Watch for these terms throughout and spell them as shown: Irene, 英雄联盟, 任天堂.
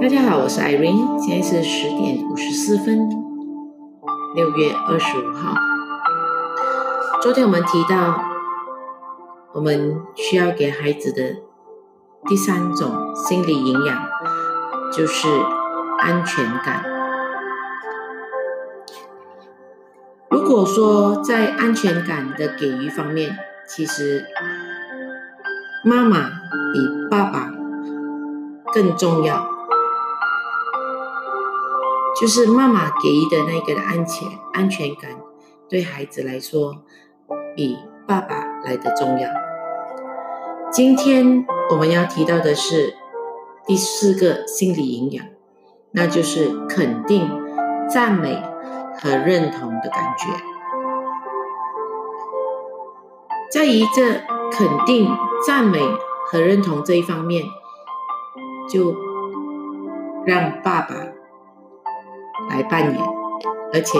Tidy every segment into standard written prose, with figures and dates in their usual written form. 大家好，我是 Irene， 现在是10:54，6月25号。昨天我们提到，我们需要给孩子的第三种心理营养就是安全感。如果说在安全感的给予方面，其实妈妈比爸爸更重要，就是妈妈给予的那个安全感对孩子来说比爸爸来得重要。今天我们要提到的是第4个心理营养，那就是肯定、赞美和认同的感觉。在于这肯定、赞美和认同这一方面，就让爸爸来扮演，而且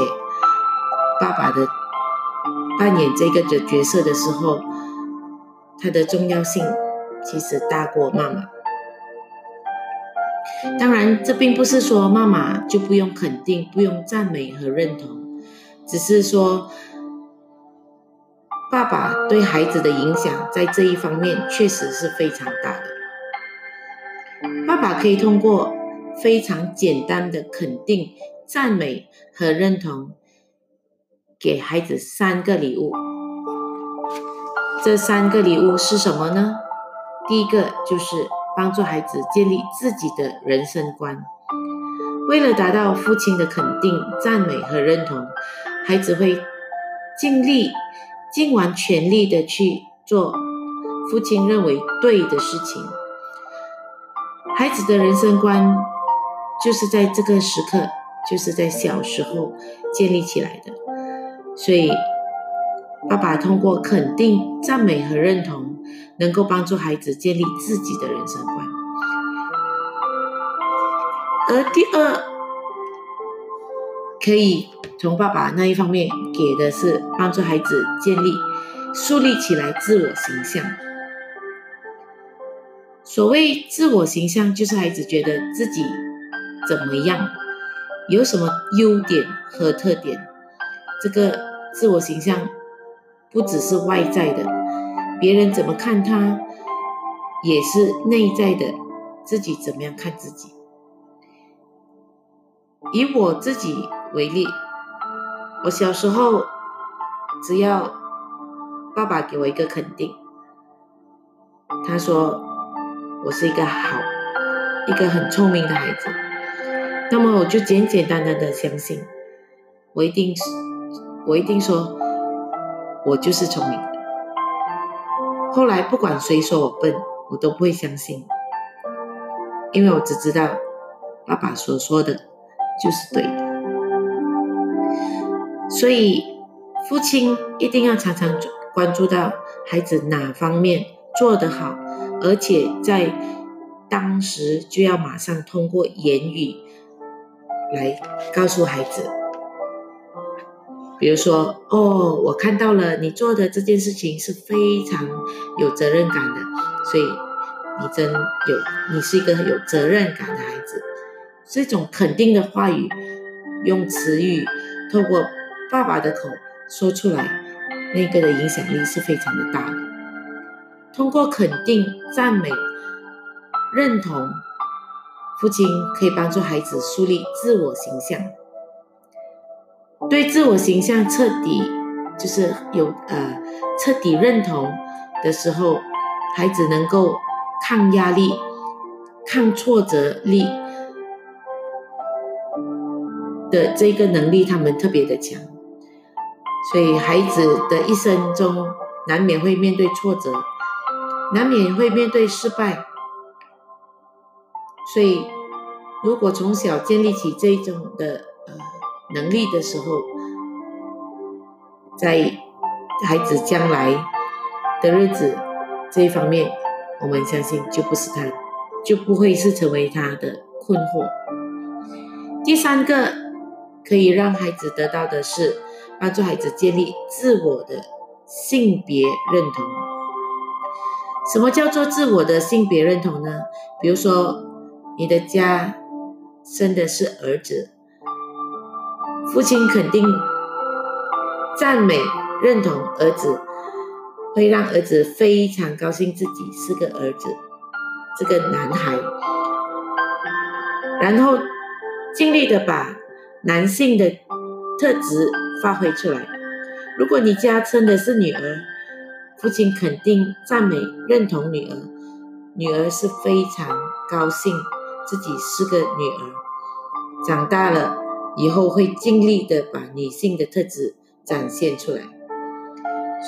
爸爸的扮演这个角色的时候，它的重要性其实大过妈妈。当然，这并不是说妈妈就不用肯定、不用赞美和认同，只是说爸爸对孩子的影响在这一方面确实是非常大的。爸爸可以通过非常简单的肯定、赞美和认同，给孩子3个礼物。这3个礼物是什么呢？第一个就是帮助孩子建立自己的人生观。为了达到父亲的肯定、赞美和认同，孩子会尽完全力的去做父亲认为对的事情。孩子的人生观就是在这个时刻，就是在小时候建立起来的。所以爸爸通过肯定、赞美和认同，能够帮助孩子建立自己的人生观。而第2，可以从爸爸那一方面给的是帮助孩子树立起来自我形象。所谓自我形象，就是孩子觉得自己怎么样，有什么优点和特点。这个自我形象不只是外在的，别人怎么看他，也是内在的，自己怎么样看自己。以我自己为例，我小时候只要爸爸给我一个肯定，他说我是一个很聪明的孩子，那么我就简单的相信，我一定说我就是聪明的。后来不管谁说我笨，我都不会相信，因为我只知道爸爸所说的就是对的。所以父亲一定要常常关注到孩子哪方面做得好，而且在当时就要马上通过言语来告诉孩子。比如说，我看到了你做的这件事情是非常有责任感的，所以你是一个有责任感的孩子。这种肯定的话语，用词语透过爸爸的口说出来，那个的影响力是非常的大的。通过肯定、赞美、认同，父亲可以帮助孩子树立自我形象。对自我形象彻底认同的时候，孩子能够抗压力、抗挫折力的这个能力，他们特别的强。所以孩子的一生中，难免会面对挫折，难免会面对失败，所以如果从小建立起这种的能力的时候，在孩子将来的日子这一方面，我们相信就不会是成为他的困惑。第3个可以让孩子得到的是帮助孩子建立自我的性别认同。什么叫做自我的性别认同呢？比如说，你的家生的是儿子，父亲肯定赞美认同儿子，会让儿子非常高兴自己是个儿子，这个男孩。然后尽力的把男性的特质发挥出来。如果你家生的是女儿，父亲肯定赞美认同女儿，女儿是非常高兴自己是个女儿，长大了以后会尽力的把女性的特质展现出来。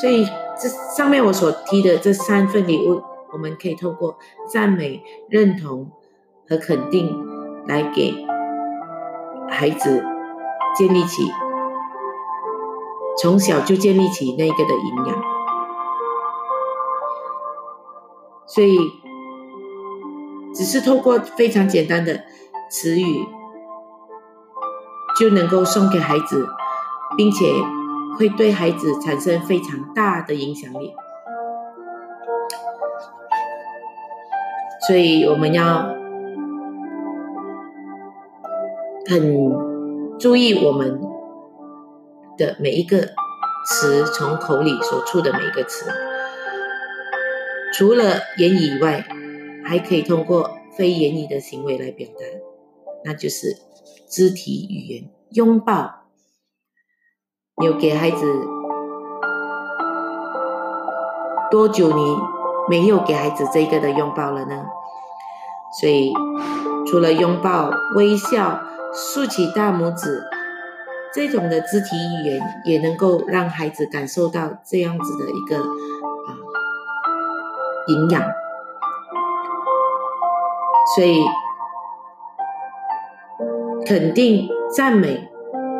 所以这上面我所提的这三份礼物，我们可以透过赞美认同和肯定来给孩子建立起，从小就建立起那个的营养。所以只是透过非常简单的词语就能够送给孩子，并且会对孩子产生非常大的影响力。所以我们要很注意我们的每一个词，从口里所出的每一个词，除了言语以外，还可以通过非言语的行为来表达，那就是肢体语言。拥抱，有给孩子多久你没有给孩子这个的拥抱了呢？所以除了拥抱，微笑，竖起大拇指，这种的肢体语言也能够让孩子感受到这样子的一个营养。所以肯定赞美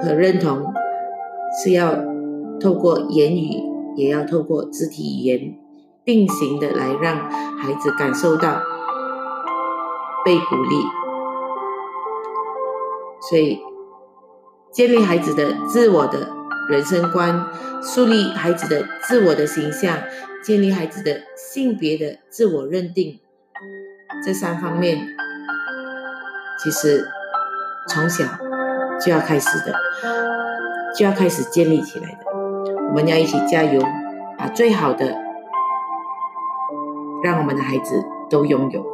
和认同是要透过言语，也要透过肢体语言并行的来让孩子感受到被鼓励。所以建立孩子的自我的人生观，树立孩子的自我的形象，建立孩子的性别的自我认定，这三方面其实从小就要开始的，就要开始建立起来的。我们要一起加油，把最好的让我们的孩子都拥有。